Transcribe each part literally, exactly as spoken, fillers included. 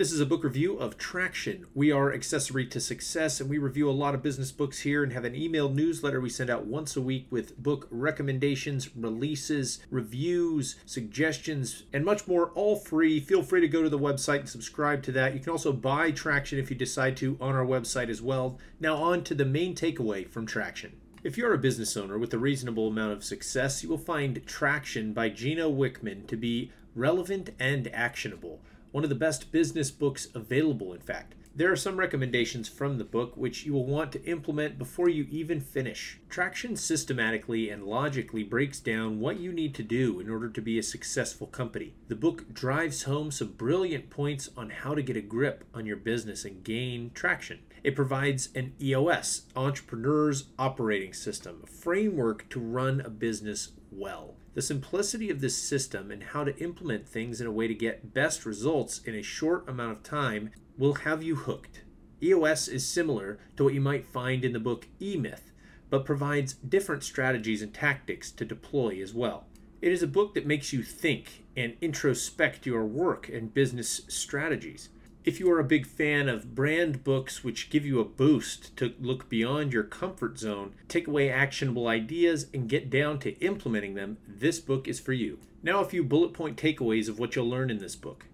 This is a book review of Traction. We are Accessory to Success, and we review a lot of business books here and have an email newsletter we send out once a week with book recommendations, releases, reviews, suggestions, and much more, all free. Feel free to go to the website and subscribe to that. You can also buy Traction if you decide to on our website as well. Now on to the main takeaway from Traction. If you're a business owner with a reasonable amount of success, you will find Traction by Gino Wickman to be relevant and actionable. One of the best business books available, in fact. There are some recommendations from the book which you will want to implement before you even finish. Traction systematically and logically breaks down what you need to do in order to be a successful company. The book drives home some brilliant points on how to get a grip on your business and gain traction. It provides an E O S, Entrepreneurial Operating System, a framework to run a business well. The simplicity of this system and how to implement things in a way to get best results in a short amount of time will have you hooked. E O S is similar to what you might find in the book E-Myth, but provides different strategies and tactics to deploy as well. It is a book that makes you think and introspect your work and business strategies. If you are a big fan of brand books which give you a boost to look beyond your comfort zone, take away actionable ideas, and get down to implementing them, this book is for you. Now a few bullet point takeaways of what you'll learn in this book.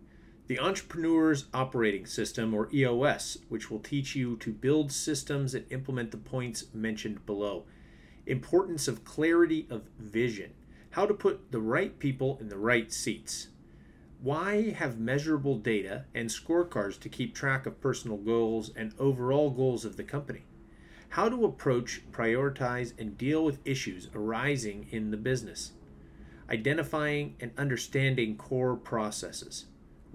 The Entrepreneur's Operating System, or E O S, which will teach you to build systems and implement the points mentioned below. Importance of clarity of vision. How to put the right people in the right seats. Why have measurable data and scorecards to keep track of personal goals and overall goals of the company? How to approach, prioritize, and deal with issues arising in the business? Identifying and understanding core processes.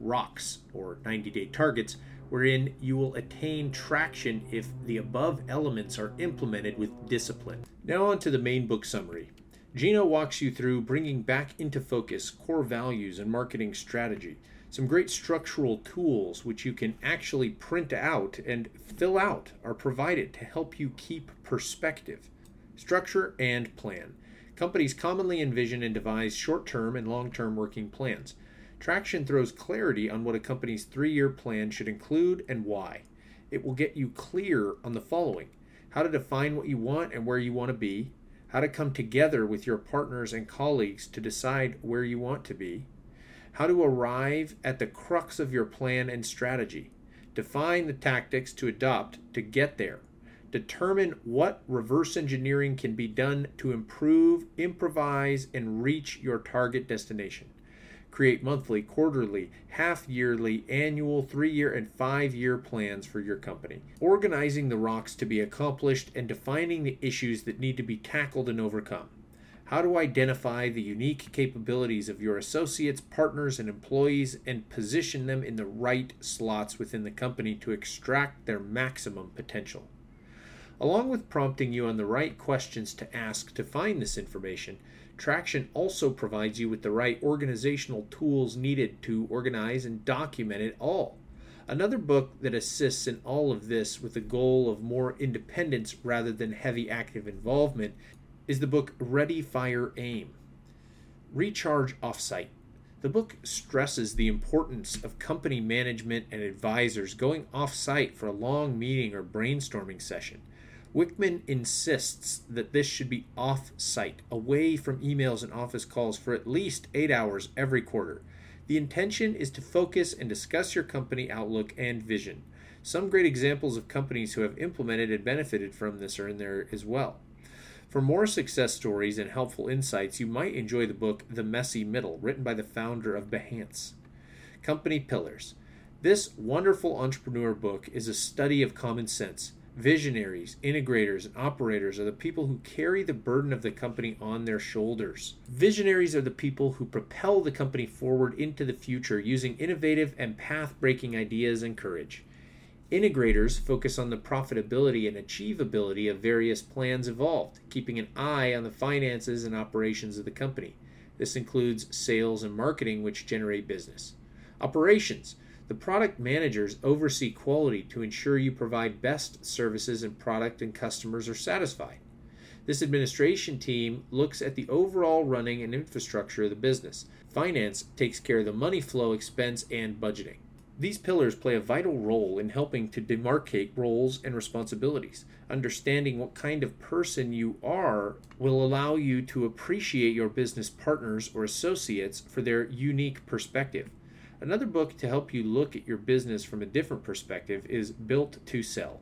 ROCs, or ninety-day targets, wherein you will attain traction if the above elements are implemented with discipline. Now on to the main book summary. Gino walks you through bringing back into focus core values and marketing strategy, some great structural tools which you can actually print out and fill out are provided to help you keep perspective. Structure and plan. Companies commonly envision and devise short-term and long-term working plans. Traction throws clarity on what a company's three-year plan should include and why. It will get you clear on the following: how to define what you want and where you want to be, how to come together with your partners and colleagues to decide where you want to be, how to arrive at the crux of your plan and strategy, define the tactics to adopt to get there, determine what reverse engineering can be done to improve, improvise, and reach your target destination, create monthly, quarterly, half-yearly, annual, three-year, and five-year plans for your company. Organizing the rocks to be accomplished and defining the issues that need to be tackled and overcome. How to identify the unique capabilities of your associates, partners, and employees and position them in the right slots within the company to extract their maximum potential. Along with prompting you on the right questions to ask to find this information, Traction also provides you with the right organizational tools needed to organize and document it all. Another book that assists in all of this with the goal of more independence rather than heavy active involvement is the book Ready, Fire, Aim. Recharge Offsite. The book stresses the importance of company management and advisors going offsite for a long meeting or brainstorming session. Wickman insists that this should be off-site, away from emails and office calls for at least eight hours every quarter. The intention is to focus and discuss your company outlook and vision. Some great examples of companies who have implemented and benefited from this are in there as well. For more success stories and helpful insights, you might enjoy the book The Messy Middle, written by the founder of Behance. Company Pillars. This wonderful entrepreneur book is a study of common sense. Visionaries, integrators, and operators are the people who carry the burden of the company on their shoulders. Visionaries are the people who propel the company forward into the future using innovative and path-breaking ideas and courage. Integrators focus on the profitability and achievability of various plans involved, keeping an eye on the finances and operations of the company. This includes sales and marketing, which generate business. Operations. The product managers oversee quality to ensure you provide best services and product and customers are satisfied. This administration team looks at the overall running and infrastructure of the business. Finance takes care of the money flow, expense, and budgeting. These pillars play a vital role in helping to demarcate roles and responsibilities. Understanding what kind of person you are will allow you to appreciate your business partners or associates for their unique perspective. Another book to help you look at your business from a different perspective is Built to Sell.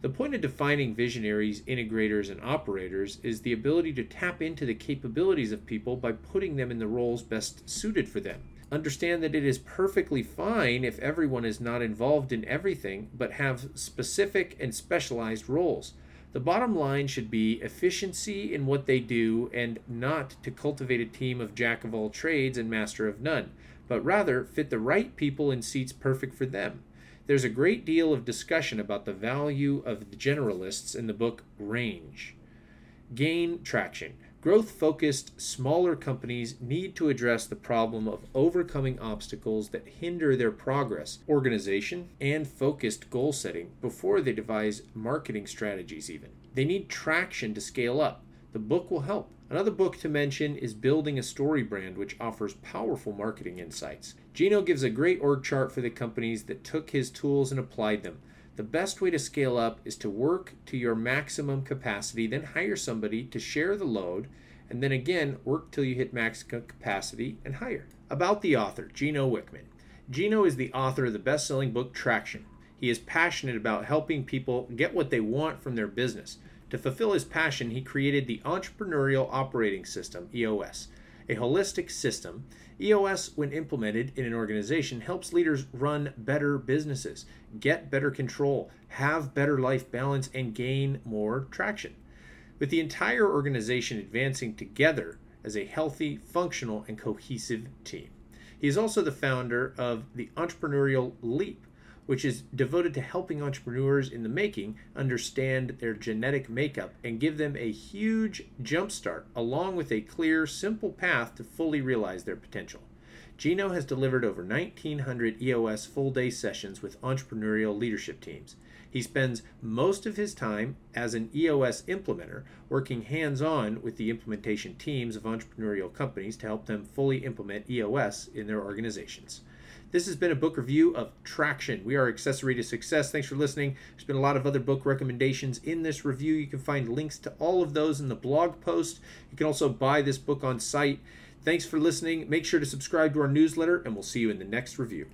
The point of defining visionaries, integrators, and operators is the ability to tap into the capabilities of people by putting them in the roles best suited for them. Understand that it is perfectly fine if everyone is not involved in everything, but have specific and specialized roles. The bottom line should be efficiency in what they do and not to cultivate a team of jack of all trades and master of none, but rather fit the right people in seats perfect for them. There's a great deal of discussion about the value of the generalists in the book Range. Gain traction. Growth-focused, smaller companies need to address the problem of overcoming obstacles that hinder their progress, organization, and focused goal setting before they devise marketing strategies even. They need traction to scale up. The book will help. Another book to mention is Building a Story Brand, which offers powerful marketing insights. Gino gives a great org chart for the companies that took his tools and applied them. The best way to scale up is to work to your maximum capacity, then hire somebody to share the load, and then again, work till you hit max capacity and hire. About the author, Gino Wickman. Gino is the author of the best-selling book, Traction. He is passionate about helping people get what they want from their business. To fulfill his passion, he created the Entrepreneurial Operating System, E O S. A holistic system, E O S, when implemented in an organization, helps leaders run better businesses, get better control, have better life balance, and gain more traction. With the entire organization advancing together as a healthy, functional, and cohesive team. He is also the founder of the Entrepreneurial Leap, which is devoted to helping entrepreneurs in the making understand their genetic makeup and give them a huge jumpstart along with a clear, simple path to fully realize their potential. Gino has delivered over nineteen hundred E O S full-day sessions with entrepreneurial leadership teams. He spends most of his time as an E O S implementer, working hands-on with the implementation teams of entrepreneurial companies to help them fully implement E O S in their organizations. This has been a book review of Traction. We are Accessory to Success. Thanks for listening. There's been a lot of other book recommendations in this review. You can find links to all of those in the blog post. You can also buy this book on site. Thanks for listening. Make sure to subscribe to our newsletter, and we'll see you in the next review.